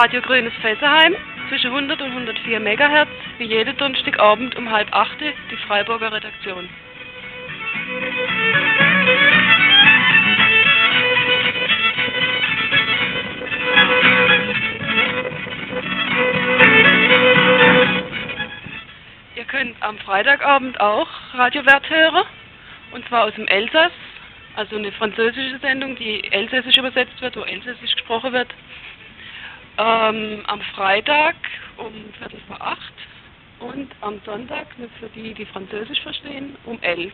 Radio Grünes Fessenheim zwischen 100 und 104 MHz, wie jeden Donnerstagabend um 7:30 die Freiburger Redaktion. Ihr könnt am Freitagabend auch Radio Verte hören, und zwar aus dem Elsass, also eine französische Sendung, die elsässisch übersetzt wird, wo elsässisch gesprochen wird. Am Freitag um 7:45 und am Sonntag, nur für die, die Französisch verstehen, um 11.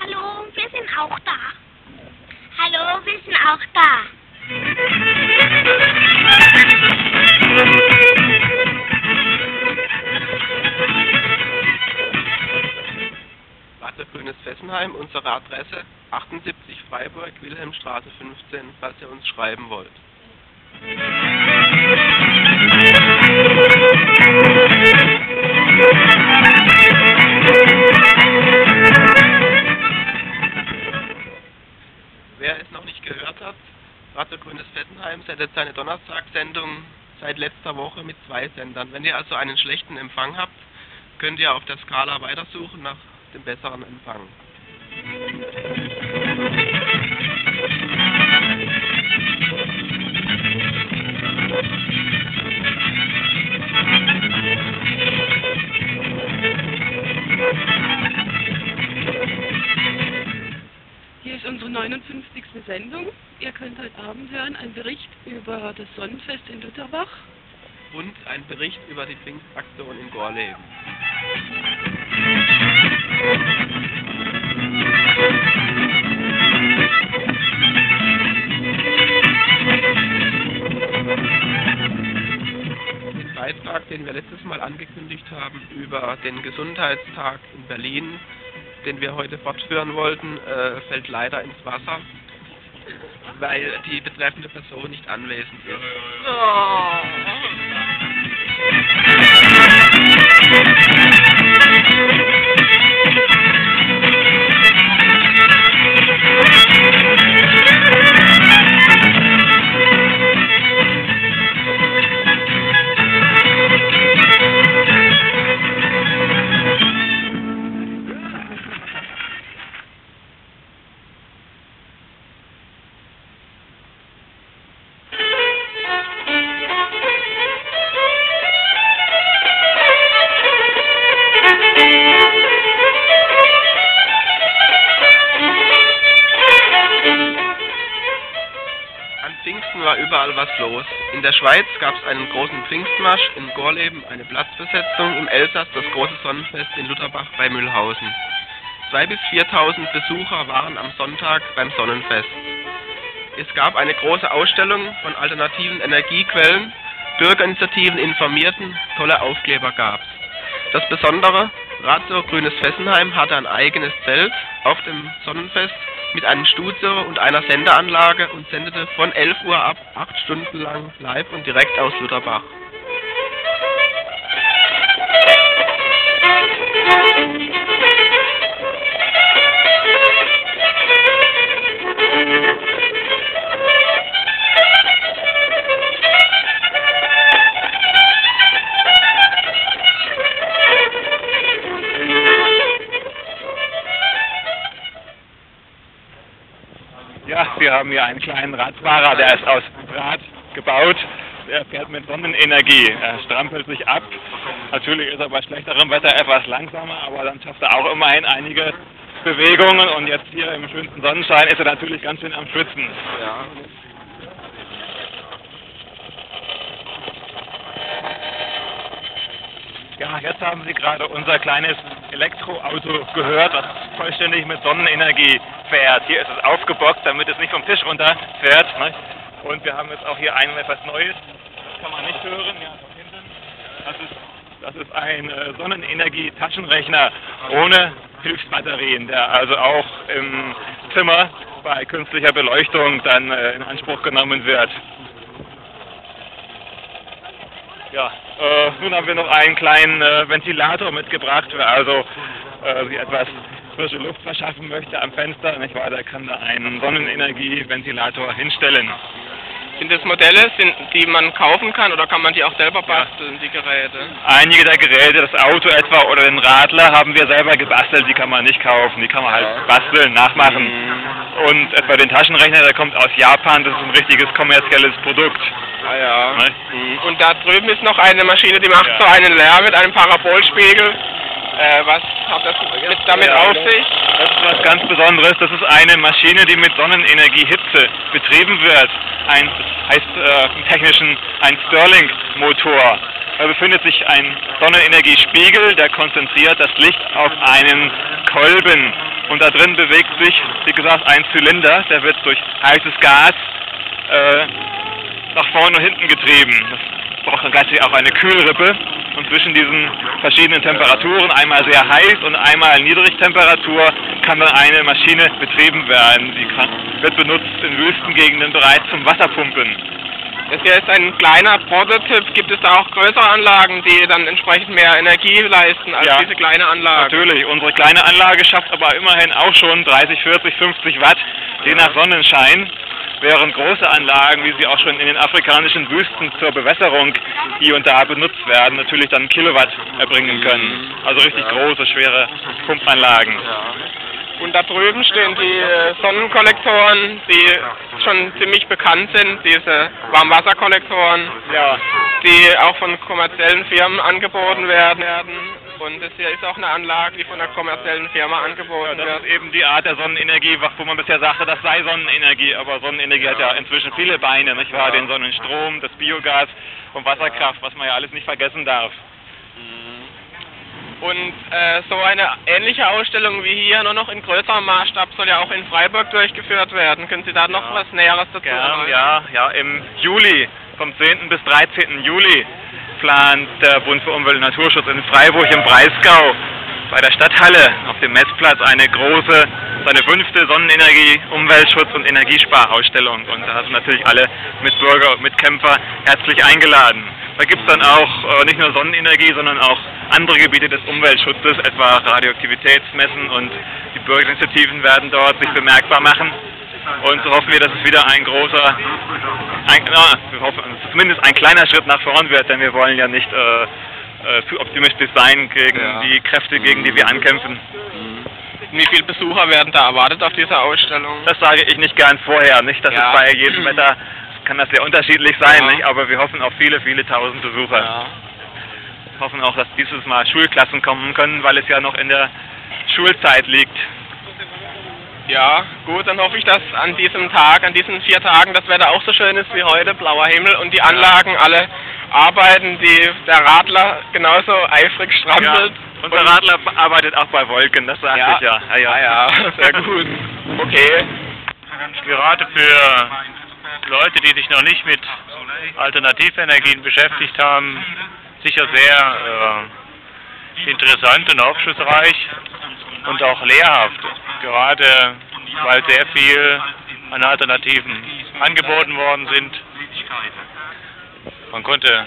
Hallo, wir sind auch da. Hallo, wir sind auch da. Radio Grünes Fessenheim, unsere Adresse 78 Freiburg, Wilhelmstraße 15, falls ihr uns schreiben wollt. Wer es noch nicht gehört hat, Radio Grünes Fessenheim sendet seine Donnerstagssendung seit letzter Woche mit 2 Sendern. Wenn ihr also einen schlechten Empfang habt, könnt ihr auf der Skala weitersuchen nach dem besseren Empfang. Hier ist unsere 59. Sendung. Ihr könnt heute Abend hören einen Bericht über das Sonnenfest in Lutterbach und einen Bericht über die Pfingstaktion in Gorleben. Den Beitrag, den wir letztes Mal angekündigt haben über den Gesundheitstag in Berlin, den wir heute fortführen wollten, fällt leider ins Wasser, weil die betreffende Person nicht anwesend ist. Überall was los. In der Schweiz gab es einen großen Pfingstmarsch, in Gorleben eine Platzbesetzung, im Elsass das große Sonnenfest in Lutterbach bei Mühlhausen. 2.000 bis 4.000 Besucher waren am Sonntag beim Sonnenfest. Es gab eine große Ausstellung von alternativen Energiequellen, Bürgerinitiativen informierten, tolle Aufkleber gab's. Das Besondere, Radio Grünes Fessenheim hatte ein eigenes Zelt auf dem Sonnenfest mit einem Studio und einer Sendeanlage und sendete von 11 Uhr ab 8 Stunden lang live und direkt aus Lutterbach. Wir haben hier einen kleinen Radfahrer, der ist aus Draht gebaut, der fährt mit Sonnenenergie, er strampelt sich ab. Natürlich ist er bei schlechterem Wetter etwas langsamer, aber dann schafft er auch immerhin einige Bewegungen und jetzt hier im schönsten Sonnenschein ist er natürlich ganz schön am Schwitzen. Ja. Ja, jetzt haben Sie gerade unser kleines Elektroauto gehört, das vollständig mit Sonnenenergie fährt. Hier ist es aufgebockt, damit es nicht vom Tisch runterfährt. Ne? Und wir haben jetzt auch hier etwas Neues, das kann man nicht hören. Ja, hinten. Das ist ein Sonnenenergie-Taschenrechner ohne Hilfsbatterien, der also auch im Zimmer bei künstlicher Beleuchtung dann in Anspruch genommen wird. Ja, nun haben wir noch einen kleinen Ventilator mitgebracht, wer also sich etwas frische Luft verschaffen möchte am Fenster, nicht wahr, der kann da einen Sonnenenergie-Ventilator hinstellen. Sind das Modelle, die man kaufen kann, oder kann man die auch selber basteln, die Geräte? Einige der Geräte, das Auto etwa oder den Radler, haben wir selber gebastelt, die kann man nicht kaufen, die kann man halt basteln, nachmachen. Und etwa den Taschenrechner, der kommt aus Japan, das ist ein richtiges kommerzielles Produkt. Ah ja. Ne? Und da drüben ist noch eine Maschine, die macht so einen Lärm mit einem Parabolspiegel. Was hat das damit auf sich? Das ist was ganz Besonderes. Das ist eine Maschine, die mit Sonnenenergiehitze betrieben wird. Das heißt im Technischen ein Stirling-Motor. Da befindet sich ein Sonnenenergiespiegel, der konzentriert das Licht auf einen Kolben. Und da drin bewegt sich, wie gesagt, ein Zylinder. Der wird durch heißes Gas nach vorne und hinten getrieben. Das braucht dann gleichzeitig auch eine Kühlrippe. Und zwischen diesen verschiedenen Temperaturen, einmal sehr heiß und einmal Niedrigtemperatur, kann dann eine Maschine betrieben werden. Die wird benutzt in Wüstengegenden bereits zum Wasserpumpen. Das hier ist ein kleiner Prototyp. Gibt es da auch größere Anlagen, die dann entsprechend mehr Energie leisten als diese kleine Anlage? Natürlich. Unsere kleine Anlage schafft aber immerhin auch schon 30, 40, 50 Watt, je nach Sonnenschein. Während große Anlagen, wie sie auch schon in den afrikanischen Wüsten zur Bewässerung hier und da benutzt werden, natürlich dann Kilowatt erbringen können. Also richtig große, schwere Pumpanlagen. Und da drüben stehen die Sonnenkollektoren, die schon ziemlich bekannt sind, diese Warmwasserkollektoren, die auch von kommerziellen Firmen angeboten werden. Und das hier ist auch eine Anlage, die von einer kommerziellen Firma angeboten wird. Das ist eben die Art der Sonnenenergie, wo man bisher sagte, das sei Sonnenenergie. Aber Sonnenenergie hat ja inzwischen viele Beine, nicht wahr? Den Sonnenstrom, das Biogas und Wasserkraft, was man ja alles nicht vergessen darf. Und so eine ähnliche Ausstellung wie hier, nur noch in größerem Maßstab, soll ja auch in Freiburg durchgeführt werden. Können Sie da noch was Näheres dazu sagen? Ja, im Juli, vom 10. bis 13. Juli, plant der Bund für Umwelt und Naturschutz in Freiburg im Breisgau bei der Stadthalle auf dem Messplatz seine fünfte Sonnenenergie-, Umweltschutz- und Energiesparausstellung. Und da sind natürlich alle Mitbürger und Mitkämpfer herzlich eingeladen. Da gibt es dann auch nicht nur Sonnenenergie, sondern auch andere Gebiete des Umweltschutzes, etwa Radioaktivitätsmessen, und die Bürgerinitiativen werden dort sich bemerkbar machen. Und so hoffen wir, dass es wieder zumindest ein kleiner Schritt nach vorn wird, denn wir wollen ja nicht zu optimistisch sein gegen die Kräfte, gegen die wir ankämpfen. Wie viele Besucher werden da erwartet auf dieser Ausstellung? Das sage ich nicht gern vorher, nicht? Das ist bei jedem Wetter, kann das sehr unterschiedlich sein, nicht? Aber wir hoffen auf viele, viele tausend Besucher. Wir hoffen auch, dass dieses Mal Schulklassen kommen können, weil es ja noch in der Schulzeit liegt. Ja, gut, dann hoffe ich, dass an diesem Tag, an diesen 4 Tagen, das Wetter auch so schön ist wie heute, blauer Himmel und die Anlagen alle arbeiten, der Radler genauso eifrig strampelt. Ja, unser Radler arbeitet auch bei Wolken, das sage ich ja. Ja, sehr gut. Okay. Gerade für Leute, die sich noch nicht mit Alternativenergien beschäftigt haben, sicher sehr interessant und aufschlussreich und auch lehrhaft, gerade weil sehr viel an Alternativen angeboten worden sind. Man konnte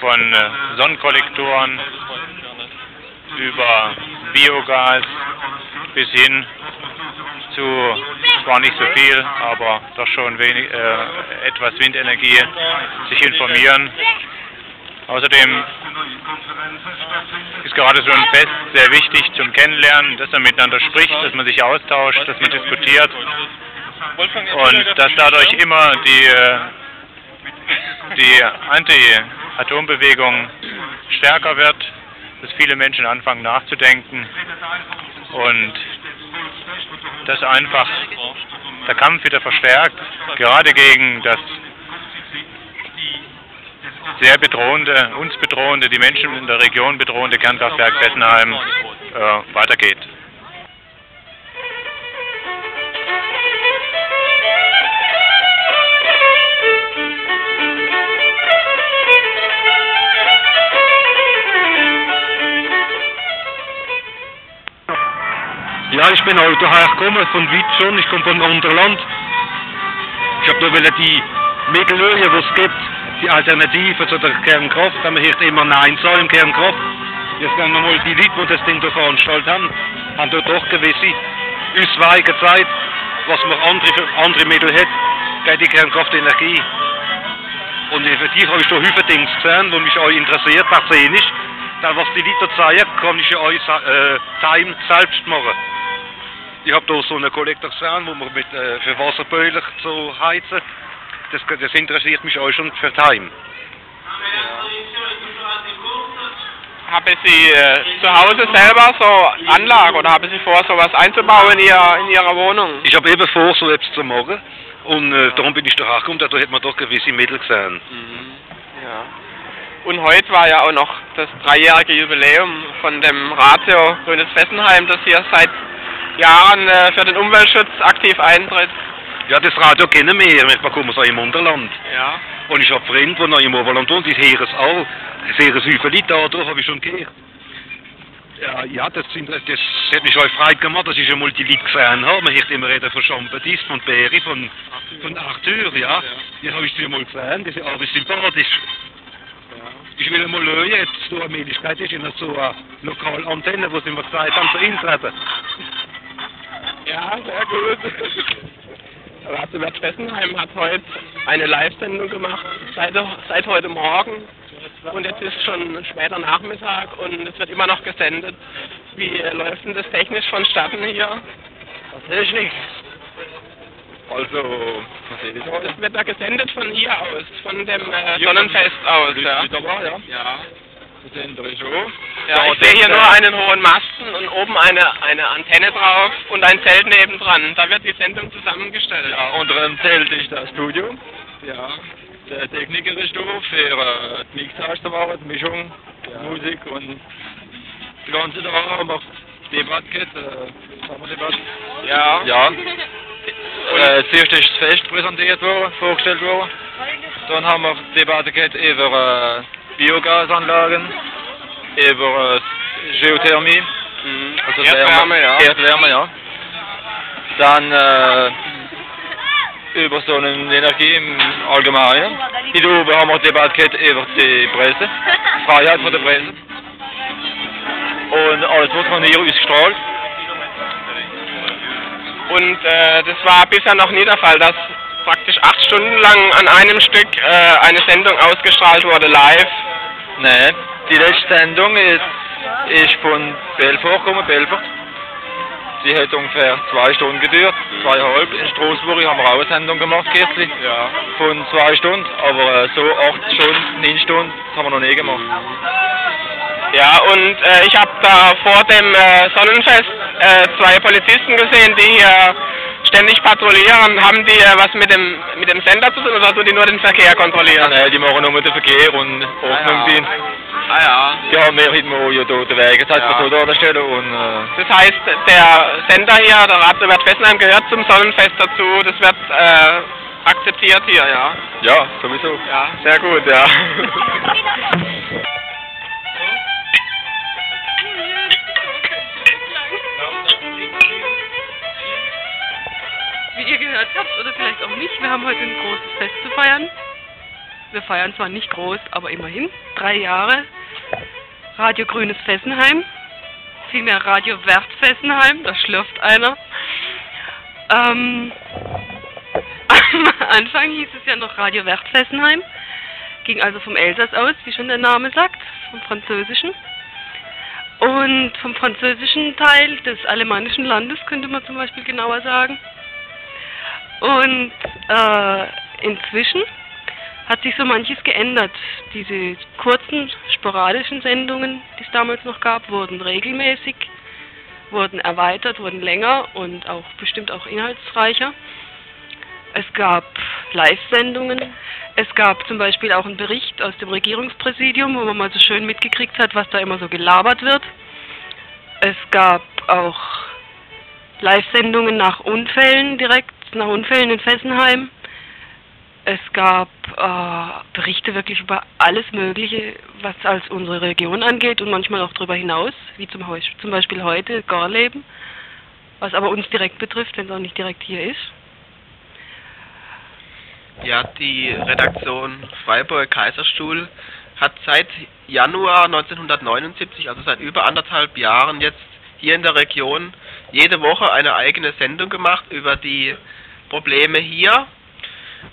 von Sonnenkollektoren über Biogas bis hin zu, zwar nicht so viel, aber doch schon wenig, etwas Windenergie sich informieren. Außerdem ist gerade so ein Fest sehr wichtig zum Kennenlernen, dass man miteinander spricht, dass man sich austauscht, dass man diskutiert und dass dadurch immer die Anti-Atom-Bewegung stärker wird, dass viele Menschen anfangen nachzudenken und dass einfach der Kampf wieder verstärkt, gerade gegen das uns bedrohende, die Menschen in der Region bedrohende Kernkraftwerk Fessenheim weitergeht. Ja, ich bin heute hergekommen von weit schon, ich komme vom Unterland. Ich habe da die Mehlöhe, was es gibt. die Alternative zu der Kernkraft, haben wir hier immer Nein zu im Kernkraft. Jetzt gehen wir mal die Leute, die das Ding da veranstellt haben, haben dort doch gewisse Ausweichen gezeigt, was man andere Mittel hat, gegen die Kernkraftenergie. Und für die habe ich da viele Dinge gesehen, die mich auch interessiert, persönlich. Dann, was die Leute zeigen, kann ich ja euch daheim selbst machen. Ich habe da so einen Kollektor gesehen, wo man mit für Wasserböiler so heizen. Das interessiert mich auch schon für daheim. Ja. Haben Sie zu Hause selber so Anlagen oder haben Sie vor, so etwas einzubauen in Ihrer Wohnung? Ich habe eben vor, so etwas zu machen. Und darum bin ich da hergekommen, da hat man doch gewisse Mittel gesehen. Mhm. Ja. Und heute war ja auch noch das 3-jährige Jubiläum von dem Radio Grünes Fessenheim, das hier seit Jahren für den Umweltschutz aktiv eintritt. Ja, das Radio kennen wir, wir kommen aus einem Unterland. Ja. Und ich habe Freunde, die noch im Oberland wohnen, die hören es auch. Sehr viele Leute da drauf, habe ich schon gehört. Ja, das hat mich auch frei gemacht, dass ich einmal die Leute gesehen habe. Man hört immer reden von Champetist, von Beri, von Arthur, ja. Jetzt habe ich sie mal gesehen, das ist alles sympathisch. Ich will mal hören, ob es so eine Möglichkeit ist, in so einer lokalen Antenne, wo sie mir gesagt haben, zu eintreten. Ja, sehr gut. Radio Verte Fessenheim hat heute eine Live-Sendung gemacht, seit heute Morgen. Und jetzt ist schon später Nachmittag und es wird immer noch gesendet. Wie läuft denn das technisch vonstatten hier? Tatsächlich. Also, das wird da gesendet von hier aus, von dem Sonnenfest aus, ja. Ja. Das ist interessant. Ja, ich sehe hier nur einen hohen Masten und oben eine Antenne drauf und ein Zelt nebendran. Da wird die Sendung zusammengestellt. Ja, unter dem Zelt ist das Studio. Ja. Der Techniker ist da, für die Mixage zu machen, die Mischung, ja. Musik und die ganze Sache haben wir Debatte gehabt, Sommerdebatte. Ja. Ja. Zuerst ist das Fest präsentiert worden, vorgestellt worden. Dann haben wir Debatte gehabt über Biogasanlagen, über Geothermie, also Erdwärme, ja. Erdwärme, ja. Dann über Sonnenenergie im Allgemeinen. Hier oben haben wir Debatte über die Presse, Freiheit von der Presse. Und alles wird von hier ausgestrahlt. Und das war bisher noch nie der Fall, dass praktisch 8 Stunden lang an einem Stück eine Sendung ausgestrahlt wurde, live. Nein, die letzte Sendung ist von Belfort gekommen, Belfort. Die hat ungefähr 2 Stunden gedauert, 2,5. In Straßburg haben wir auch eine Sendung gemacht, kürzlich. Ja. Von 2 Stunden, aber so 8 Stunden, 9 Stunden, das haben wir noch nie gemacht. Ja, und ich habe da vor dem Sonnenfest 2 Polizisten gesehen, die hier ständig patrouillieren. Haben die was mit dem Sender zu tun oder sollen die nur den Verkehr kontrollieren? Nein, die machen nur den Verkehr und Ordnungsdienst. Ah ja. Ja, wir hätten auch hier den Weg, das heißt, wir so da an der Stelle und... Das heißt, der Sender hier, der Radio Verte Fessenheim, gehört zum Sonnenfest dazu, das wird akzeptiert hier, ja? Ja, sowieso. Ja, sehr gut, ja. Wie ihr gehört habt oder vielleicht auch nicht, wir haben heute ein großes Fest zu feiern. Wir feiern zwar nicht groß, aber immerhin 3 Jahre Radio Grünes Fessenheim, vielmehr Radio Verte Fessenheim, da schlürft einer. Am Anfang hieß es ja noch Radio Verte Fessenheim, ging also vom Elsass aus, wie schon der Name sagt, vom Französischen. Und vom französischen Teil des alemannischen Landes, könnte man zum Beispiel genauer sagen. Und inzwischen hat sich so manches geändert. Diese kurzen, sporadischen Sendungen, die es damals noch gab, wurden regelmäßig, wurden erweitert, wurden länger und auch bestimmt auch inhaltsreicher. Es gab Live-Sendungen, es gab zum Beispiel auch einen Bericht aus dem Regierungspräsidium, wo man mal so schön mitgekriegt hat, was da immer so gelabert wird. Es gab auch Live-Sendungen nach Unfällen direkt, nach Unfällen in Fessenheim. Es gab Berichte wirklich über alles Mögliche, was als unsere Region angeht und manchmal auch darüber hinaus, wie zum Beispiel heute Gorleben, was aber uns direkt betrifft, wenn es auch nicht direkt hier ist. Ja, die Redaktion Freiburg-Kaiserstuhl hat seit Januar 1979, also seit über anderthalb Jahren jetzt hier in der Region, jede Woche eine eigene Sendung gemacht über die Probleme hier,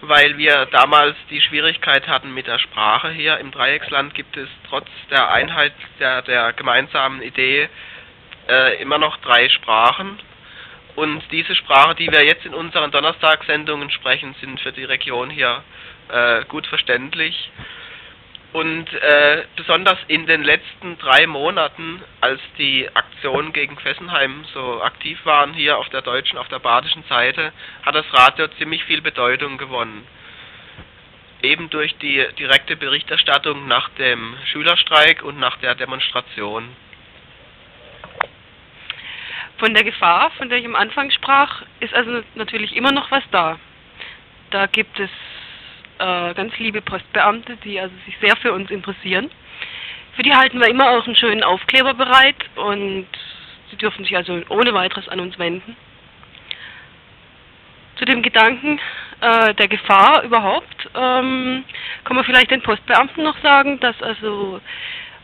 weil wir damals die Schwierigkeit hatten mit der Sprache hier. Im Dreiecksland gibt es trotz der Einheit der gemeinsamen Idee immer noch 3 Sprachen. Und diese Sprache, die wir jetzt in unseren Donnerstagssendungen sprechen, sind für die Region hier gut verständlich. Und besonders in den letzten 3 Monaten, als die Aktionen gegen Fessenheim so aktiv waren, hier auf der deutschen, auf der badischen Seite, hat das Radio ziemlich viel Bedeutung gewonnen. Eben durch die direkte Berichterstattung nach dem Schülerstreik und nach der Demonstration. Von der Gefahr, von der ich am Anfang sprach, ist also natürlich immer noch was da. Da gibt es ganz liebe Postbeamte, die also sich sehr für uns interessieren. Für die halten wir immer auch einen schönen Aufkleber bereit und sie dürfen sich also ohne weiteres an uns wenden. Zu dem Gedanken der Gefahr überhaupt kann man vielleicht den Postbeamten noch sagen, dass also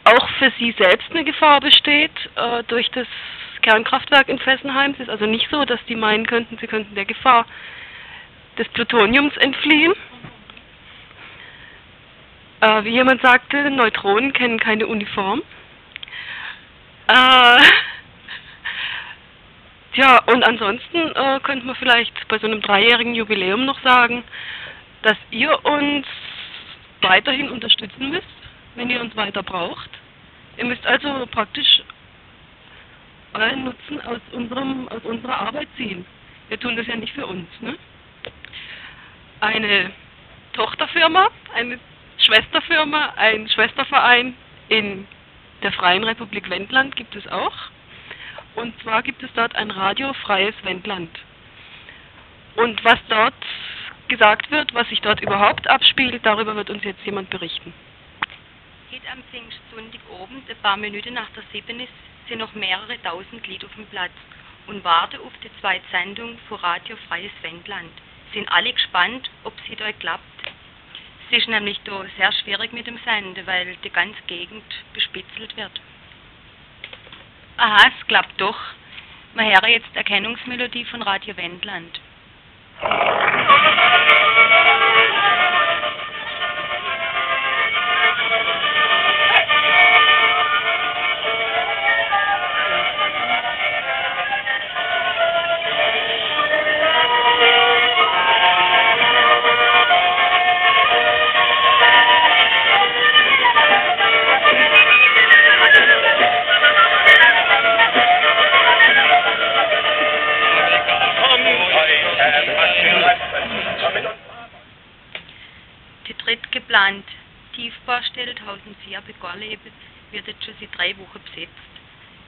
auch für sie selbst eine Gefahr besteht durch das Kernkraftwerk in Fessenheim. Es ist also nicht so, dass die meinen könnten, sie könnten der Gefahr des Plutoniums entfliehen. Wie jemand sagte, Neutronen kennen keine Uniform. Tja, und ansonsten könnte man vielleicht bei so einem 3-jährigen Jubiläum noch sagen, dass ihr uns weiterhin unterstützen müsst, wenn ihr uns weiter braucht. Ihr müsst also praktisch euren Nutzen aus unserer Arbeit ziehen. Wir tun das ja nicht für uns, ne? Eine Tochterfirma, eine Schwesterfirma, ein Schwesterverein in der Freien Republik Wendland gibt es auch. Und zwar gibt es dort ein Radio Freies Wendland. Und was dort gesagt wird, was sich dort überhaupt abspielt, darüber wird uns jetzt jemand berichten. Geht am Sonntagabend, ein paar Minuten nach der 7 ist, sind noch mehrere tausend Lieder auf dem Platz und warten auf die zweite Sendung von Radio Freies Wendland. Sind alle gespannt, ob sie da klappt. Es ist nämlich da sehr schwierig mit dem Senden, weil die ganze Gegend bespitzelt wird. Aha, es klappt doch. Wir hören jetzt Erkennungsmelodie von Radio Wendland. Land Tiefbaustelle 1004 bei Gorleben wird jetzt schon seit 3 Wochen besetzt.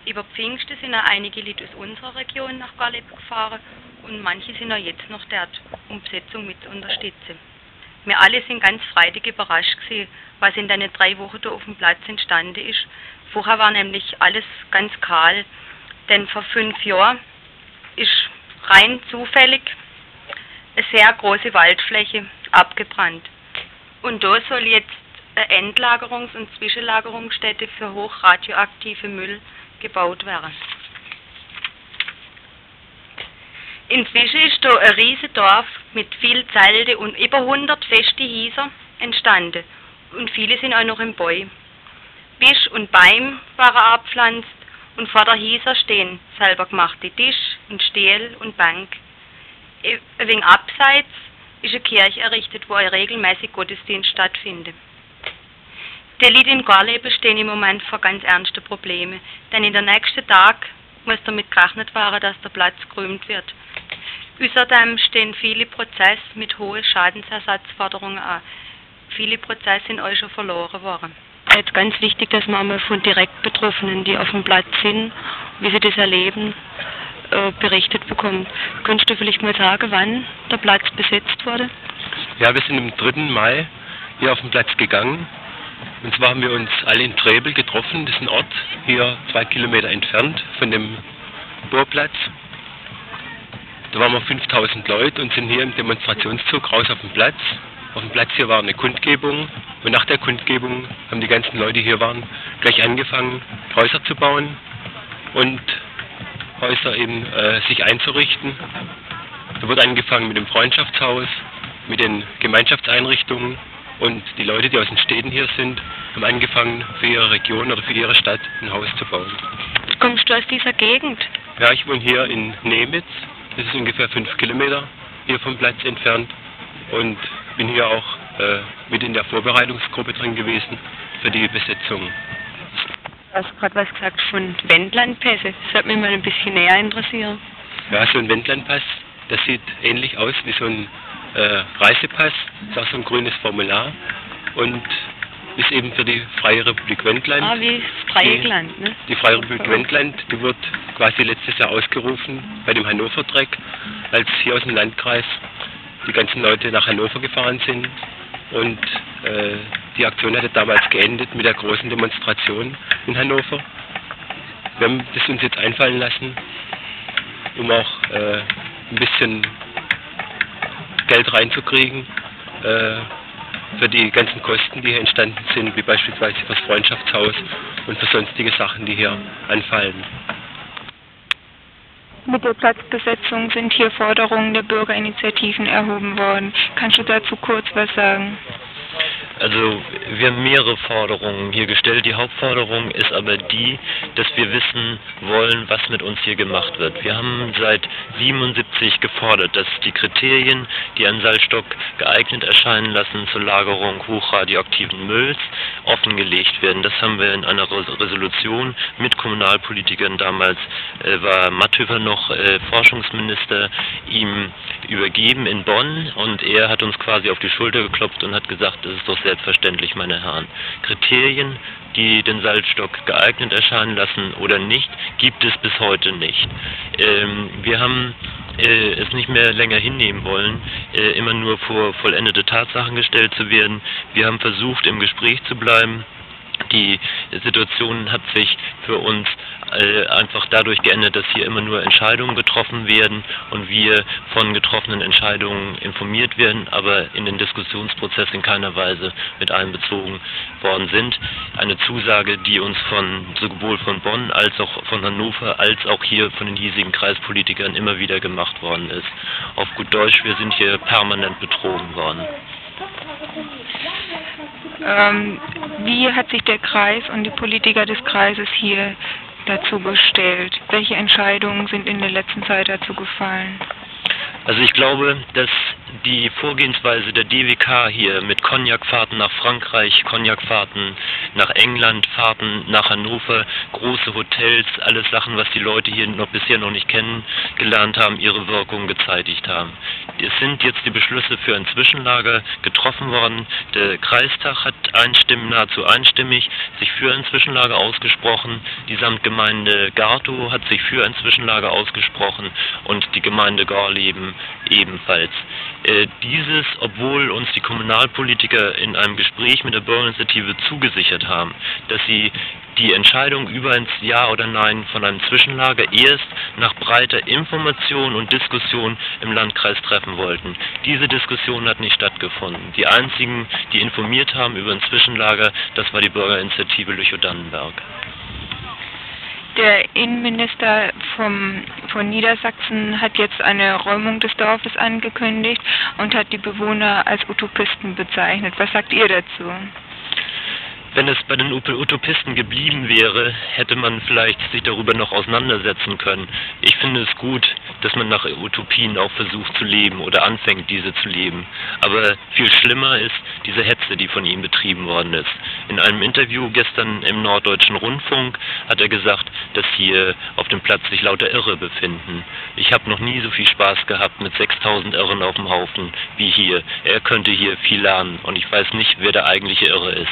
Über Pfingsten sind auch einige Leute aus unserer Region nach Gorleben gefahren und manche sind auch jetzt noch dort, um Besetzung mit zu unterstützen. Wir alle sind ganz freudig überrascht gewesen, was in den 3 Wochen da auf dem Platz entstanden ist. Vorher war nämlich alles ganz kahl, denn vor 5 Jahren ist rein zufällig eine sehr große Waldfläche abgebrannt. Und da soll jetzt eine Endlagerungs- und Zwischenlagerungsstätte für hochradioaktive Müll gebaut werden. Inzwischen ist da ein riesiges Dorf mit vielen Zelte und über 100 feste Häuser entstanden. Und viele sind auch noch im Bau. Büsche und Bäume waren abgepflanzt und vor der Häuser stehen selber gemachte Tisch und Stuhl und Bank. Ein wenig abseits ist eine Kirche errichtet, wo regelmäßig Gottesdienst stattfindet. Die Leute in Gorleben stehen im Moment vor ganz ernsten Problemen, denn in den nächsten Tagen muss damit gerechnet werden, dass der Platz gerühmt wird. Außerdem stehen viele Prozesse mit hohen Schadensersatzforderungen an. Viele Prozesse sind auch schon verloren worden. Es ist ganz wichtig, dass man einmal von direkt Betroffenen, die auf dem Platz sind, wie sie das erleben, berichtet bekommt. Könntest du vielleicht mal sagen, wann der Platz besetzt wurde? Ja, wir sind am 3. Mai hier auf den Platz gegangen. Und zwar haben wir uns alle in Trebel getroffen. Das ist ein Ort hier 2 Kilometer entfernt von dem Burgplatz. Da waren wir 5000 Leute und sind hier im Demonstrationszug raus auf den Platz. Auf dem Platz hier war eine Kundgebung und nach der Kundgebung haben die ganzen Leute, die hier waren, gleich angefangen, Häuser zu bauen und Häuser eben sich einzurichten. Da wurde angefangen mit dem Freundschaftshaus, mit den Gemeinschaftseinrichtungen und die Leute, die aus den Städten hier sind, haben angefangen, für ihre Region oder für ihre Stadt ein Haus zu bauen. Kommst du aus dieser Gegend? Ja, ich wohne hier in Nemitz. Das ist ungefähr 5 Kilometer hier vom Platz entfernt und bin hier auch mit in der Vorbereitungsgruppe drin gewesen für die Besetzung. Du hast gerade was gesagt von Wendlandpässe. Das hat mich mal ein bisschen näher interessiert. Ja, so ein Wendlandpass, das sieht ähnlich aus wie so ein Reisepass. Das ist auch so ein grünes Formular und ist eben für die Freie Republik Wendland. Ah, wie das Freie Land, ne? Die Freie Republik Wendland, die wird quasi letztes Jahr ausgerufen bei dem Hannover-Treck, als hier aus dem Landkreis die ganzen Leute nach Hannover gefahren sind. Und die Aktion hatte damals geendet mit der großen Demonstration in Hannover. Wir haben das uns jetzt einfallen lassen, um auch ein bisschen Geld reinzukriegen für die ganzen Kosten, die hier entstanden sind, wie beispielsweise fürs Freundschaftshaus und für sonstige Sachen, die hier anfallen. Mit der Platzbesetzung sind hier Forderungen der Bürgerinitiativen erhoben worden. Kannst du dazu kurz was sagen? Also wir haben mehrere Forderungen hier gestellt. Die Hauptforderung ist aber die, dass wir wissen wollen, was mit uns hier gemacht wird. Wir haben seit 1977 gefordert, dass die Kriterien, die einen Salzstock geeignet erscheinen lassen zur Lagerung hochradioaktiven Mülls, offengelegt werden. Das haben wir in einer Resolution mit Kommunalpolitikern, damals war Matthöfer noch Forschungsminister, ihm übergeben in Bonn und er hat uns quasi auf die Schulter geklopft und hat gesagt, das ist doch selbstverständlich, meine Herren. Kriterien, die den Salzstock geeignet erscheinen lassen oder nicht, gibt es bis heute nicht. Wir haben es nicht mehr länger hinnehmen wollen, immer nur vor vollendete Tatsachen gestellt zu werden. Wir haben versucht, im Gespräch zu bleiben. Die Situation hat sich für uns einfach dadurch geändert, dass hier immer nur Entscheidungen getroffen werden und wir von getroffenen Entscheidungen informiert werden, aber in den Diskussionsprozess in keiner Weise mit einbezogen worden sind. Eine Zusage, die uns von sowohl von Bonn als auch von Hannover als auch hier von den hiesigen Kreispolitikern immer wieder gemacht worden ist. Auf gut Deutsch, wir sind hier permanent betrogen worden. Wie hat sich der Kreis und die Politiker des Kreises hier dazu gestellt? Welche Entscheidungen sind in der letzten Zeit dazu gefallen? Also ich glaube, dass die Vorgehensweise der DWK hier mit Cognac-Fahrten nach Frankreich, Cognac-Fahrten nach England, Fahrten nach Hannover, große Hotels, alles Sachen, was die Leute hier noch bisher noch nicht kennengelernt haben, ihre Wirkung gezeitigt haben. Es sind jetzt die Beschlüsse für ein Zwischenlager getroffen worden. Der Kreistag hat nahezu einstimmig sich für ein Zwischenlager ausgesprochen. Die Samtgemeinde Gartow hat sich für ein Zwischenlager ausgesprochen und die Gemeinde Gorleben ebenfalls. Dieses, obwohl uns die Kommunalpolitiker in einem Gespräch mit der Bürgerinitiative zugesichert haben, dass sie die Entscheidung über ein Ja oder Nein von einem Zwischenlager erst nach breiter Information und Diskussion im Landkreis treffen wollten. Diese Diskussion hat nicht stattgefunden. Die einzigen, die informiert haben über ein Zwischenlager, das war die Bürgerinitiative Lüchow-Dannenberg. Der Innenminister von Niedersachsen hat jetzt eine Räumung des Dorfes angekündigt und hat die Bewohner als Utopisten bezeichnet. Was sagt ihr dazu? Wenn es bei den Utopisten geblieben wäre, hätte man vielleicht sich darüber noch auseinandersetzen können. Ich finde es gut, dass man nach Utopien auch versucht zu leben oder anfängt, diese zu leben. Aber viel schlimmer ist diese Hetze, die von ihm betrieben worden ist. In einem Interview gestern im Norddeutschen Rundfunk hat er gesagt, dass hier auf dem Platz sich lauter Irre befinden. Ich habe noch nie so viel Spaß gehabt mit 6000 Irren auf dem Haufen wie hier. Er könnte hier viel lernen und ich weiß nicht, wer der eigentliche Irre ist.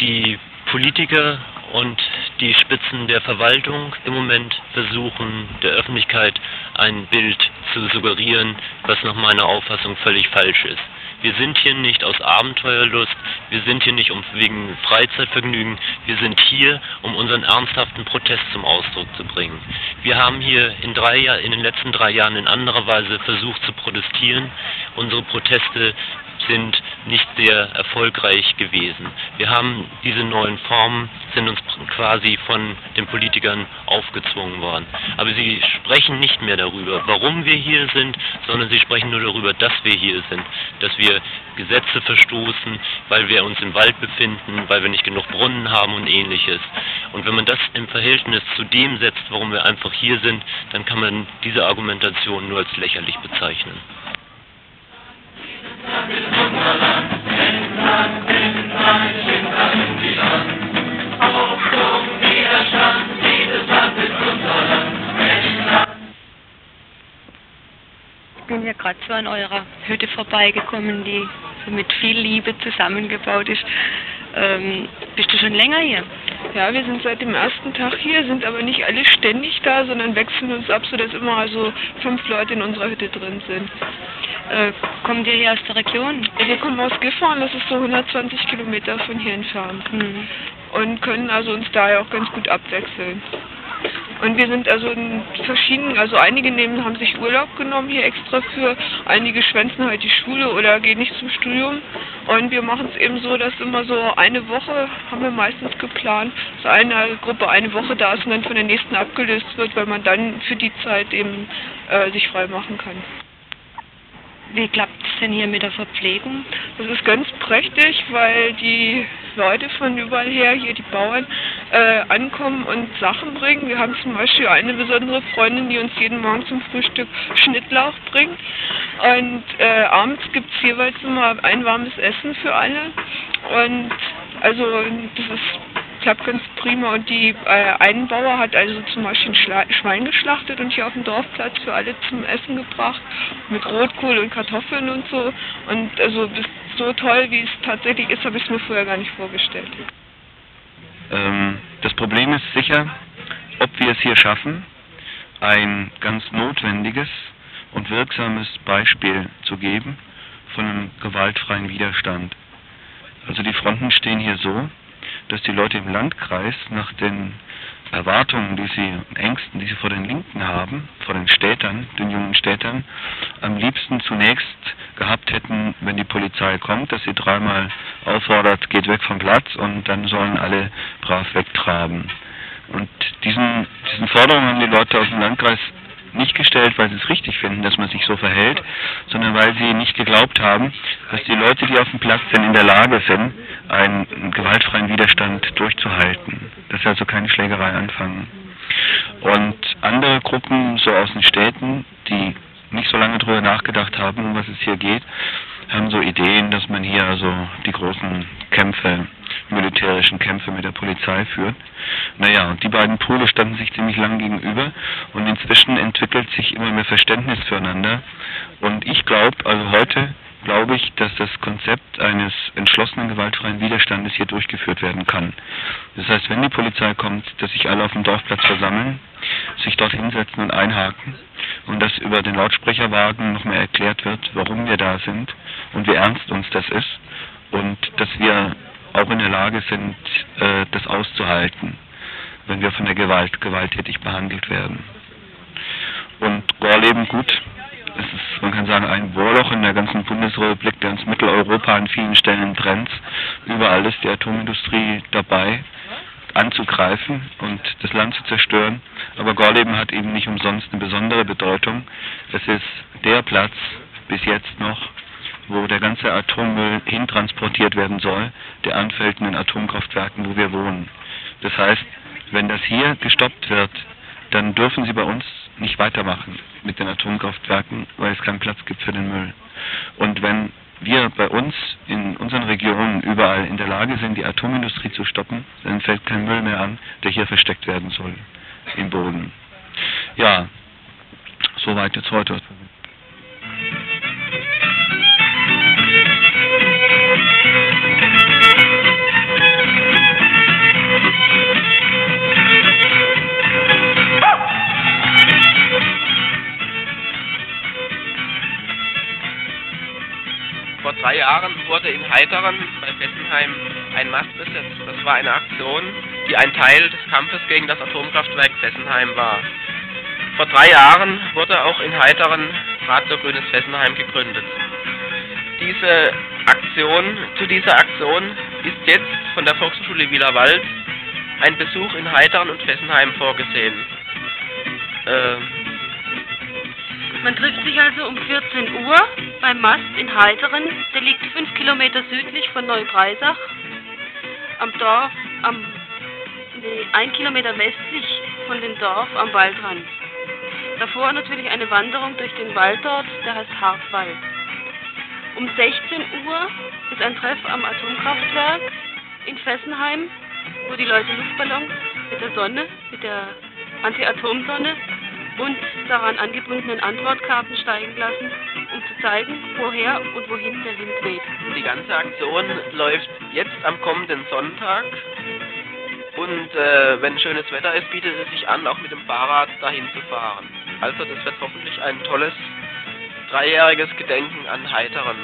Die Politiker und die Spitzen der Verwaltung im Moment versuchen, der Öffentlichkeit ein Bild zu suggerieren, was nach meiner Auffassung völlig falsch ist. Wir sind hier nicht aus Abenteuerlust, wir sind hier nicht wegen Freizeitvergnügen, wir sind hier, um unseren ernsthaften Protest zum Ausdruck zu bringen. Wir haben hier in den letzten 3 Jahren in anderer Weise versucht zu protestieren. Unsere Proteste sind nicht sehr erfolgreich gewesen. Wir haben diese neuen Formen, sind uns quasi von den Politikern aufgezwungen worden. Aber sie sprechen nicht mehr darüber, warum wir hier sind, sondern sie sprechen nur darüber, dass wir hier sind, dass wir Gesetze verstoßen, weil wir uns im Wald befinden, weil wir nicht genug Brunnen haben und ähnliches. Und wenn man das im Verhältnis zu dem setzt, warum wir einfach hier sind, dann kann man diese Argumentation nur als lächerlich bezeichnen. Da will unser Land, Wendland, Wendland, schwingt an die Land. Aufbruch, Widerstand, jedes Land ist unser Land, Wendland. Ich bin ja gerade so an eurer Hütte vorbeigekommen, die mit viel Liebe zusammengebaut ist. Bist du schon länger hier? Ja, wir sind seit dem ersten Tag hier, sind aber nicht alle ständig da, sondern wechseln uns ab, sodass immer also 5 Leute in unserer Hütte drin sind. Kommt ihr hier aus der Region? Wir kommen aus Gifhorn, das ist so 120 Kilometer von hier entfernt. Mhm. Und können also uns daher auch ganz gut abwechseln. Und wir sind also in verschiedenen, also einige haben sich Urlaub genommen hier extra für, einige schwänzen halt die Schule oder gehen nicht zum Studium. Und wir machen es eben so, dass immer so eine Woche, haben wir meistens geplant, dass eine Gruppe eine Woche da ist und dann von der nächsten abgelöst wird, weil man dann für die Zeit eben sich frei machen kann. Wie klappt es denn hier mit der Verpflegung? Das ist ganz prächtig, weil die Leute von überall her, hier die Bauern, ankommen und Sachen bringen. Wir haben zum Beispiel eine besondere Freundin, die uns jeden Morgen zum Frühstück Schnittlauch bringt. Und abends gibt es jeweils immer ein warmes Essen für alle. Und also das klappt ganz prima. Und die einen Bauer hat also zum Beispiel ein Schwein geschlachtet und hier auf dem Dorfplatz für alle zum Essen gebracht, mit Rotkohl und Kartoffeln und so. Und also so toll, wie es tatsächlich ist, habe ich es mir vorher gar nicht vorgestellt. Das Problem ist sicher, ob wir es hier schaffen, ein ganz notwendiges und wirksames Beispiel zu geben von einem gewaltfreien Widerstand. Also die Fronten stehen hier so, dass die Leute im Landkreis nach den Erwartungen, die sie und Ängsten, die sie vor den Linken haben, vor den Städtern, den jungen Städtern, am liebsten zunächst gehabt hätten, wenn die Polizei kommt, dass sie dreimal auffordert, geht weg vom Platz und dann sollen alle brav wegtraben. Und diesen Forderungen haben die Leute aus dem Landkreis nicht gestellt, weil sie es richtig finden, dass man sich so verhält, sondern weil sie nicht geglaubt haben, dass die Leute, die auf dem Platz sind, in der Lage sind, einen gewaltfreien Widerstand durchzuhalten. Dass sie also keine Schlägerei anfangen. Und andere Gruppen, so aus den Städten, die nicht so lange drüber nachgedacht haben, um was es hier geht, haben so Ideen, dass man hier also die großen Kämpfe, militärischen Kämpfe mit der Polizei führt. Naja, und die beiden Pole standen sich ziemlich lang gegenüber und inzwischen entwickelt sich immer mehr Verständnis füreinander. Und ich glaube, also heute glaube ich, dass das Konzept eines entschlossenen, gewaltfreien Widerstandes hier durchgeführt werden kann. Das heißt, wenn die Polizei kommt, dass sich alle auf dem Dorfplatz versammeln, sich dort hinsetzen und einhaken und dass über den Lautsprecherwagen noch mehr erklärt wird, warum wir da sind und wie ernst uns das ist und dass wir auch in der Lage sind, das auszuhalten, wenn wir von der Gewalt gewalttätig behandelt werden. Und Gorleben, gut, es ist, man kann sagen, ein Bohrloch in der ganzen Bundesrepublik, der uns Mitteleuropa an vielen Stellen trennt. Überall ist die Atomindustrie dabei, anzugreifen und das Land zu zerstören. Aber Gorleben hat eben nicht umsonst eine besondere Bedeutung. Es ist der Platz, bis jetzt noch, wo der ganze Atommüll hintransportiert werden soll, der anfällt in den Atomkraftwerken, wo wir wohnen. Das heißt, wenn das hier gestoppt wird, dann dürfen sie bei uns nicht weitermachen mit den Atomkraftwerken, weil es keinen Platz gibt für den Müll. Und wenn wir bei uns in unseren Regionen überall in der Lage sind, die Atomindustrie zu stoppen, dann fällt kein Müll mehr an, der hier versteckt werden soll im Boden. Ja, soweit jetzt heute. Jahren wurde in Heiteren bei Fessenheim ein Mast besetzt. Das war eine Aktion, die ein Teil des Kampfes gegen das Atomkraftwerk Fessenheim war. Vor 3 Jahren wurde auch in Heiteren Radio Grünes Fessenheim gegründet. Zu dieser Aktion ist jetzt von der Volkshochschule Wielerwald ein Besuch in Heiteren und Fessenheim vorgesehen. Man trifft sich also um 14 Uhr beim Mast in Heiteren, der liegt 5 Kilometer südlich von Neubreisach, ein Kilometer westlich von dem Dorf am Waldrand. Davor natürlich eine Wanderung durch den Wald dort, der heißt Hartwald. Um 16 Uhr ist ein Treff am Atomkraftwerk in Fessenheim, wo die Leute Luftballons mit der Anti-Atom-Sonne und daran angebundenen Antwortkarten steigen lassen, um zu zeigen, woher und wohin der Wind weht. Die ganze Aktion läuft jetzt am kommenden Sonntag und wenn schönes Wetter ist, bietet es sich an, auch mit dem Fahrrad dahin zu fahren. Also das wird hoffentlich ein tolles 3-jähriges Gedenken an Heiteren.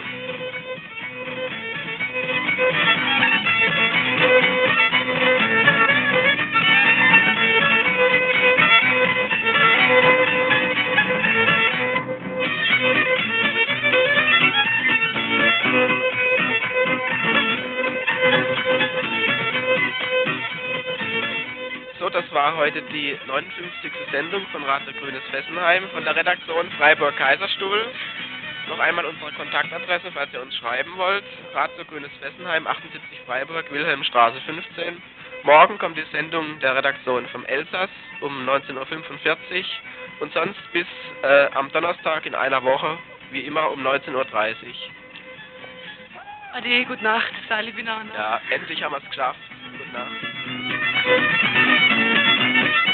So, das war heute die 59. Sendung von Radio Grünes Fessenheim von der Redaktion Freiburg-Kaiserstuhl. Noch einmal unsere Kontaktadresse, falls ihr uns schreiben wollt. Radio Grünes Fessenheim, 78 Freiburg, Wilhelmstraße 15. Morgen kommt die Sendung der Redaktion vom Elsass um 19.45 Uhr und sonst bis am Donnerstag in einer Woche, wie immer um 19.30 Uhr. Ade, gute Nacht, alle miteinander. Ja, endlich haben wir es geschafft. Gute Nacht.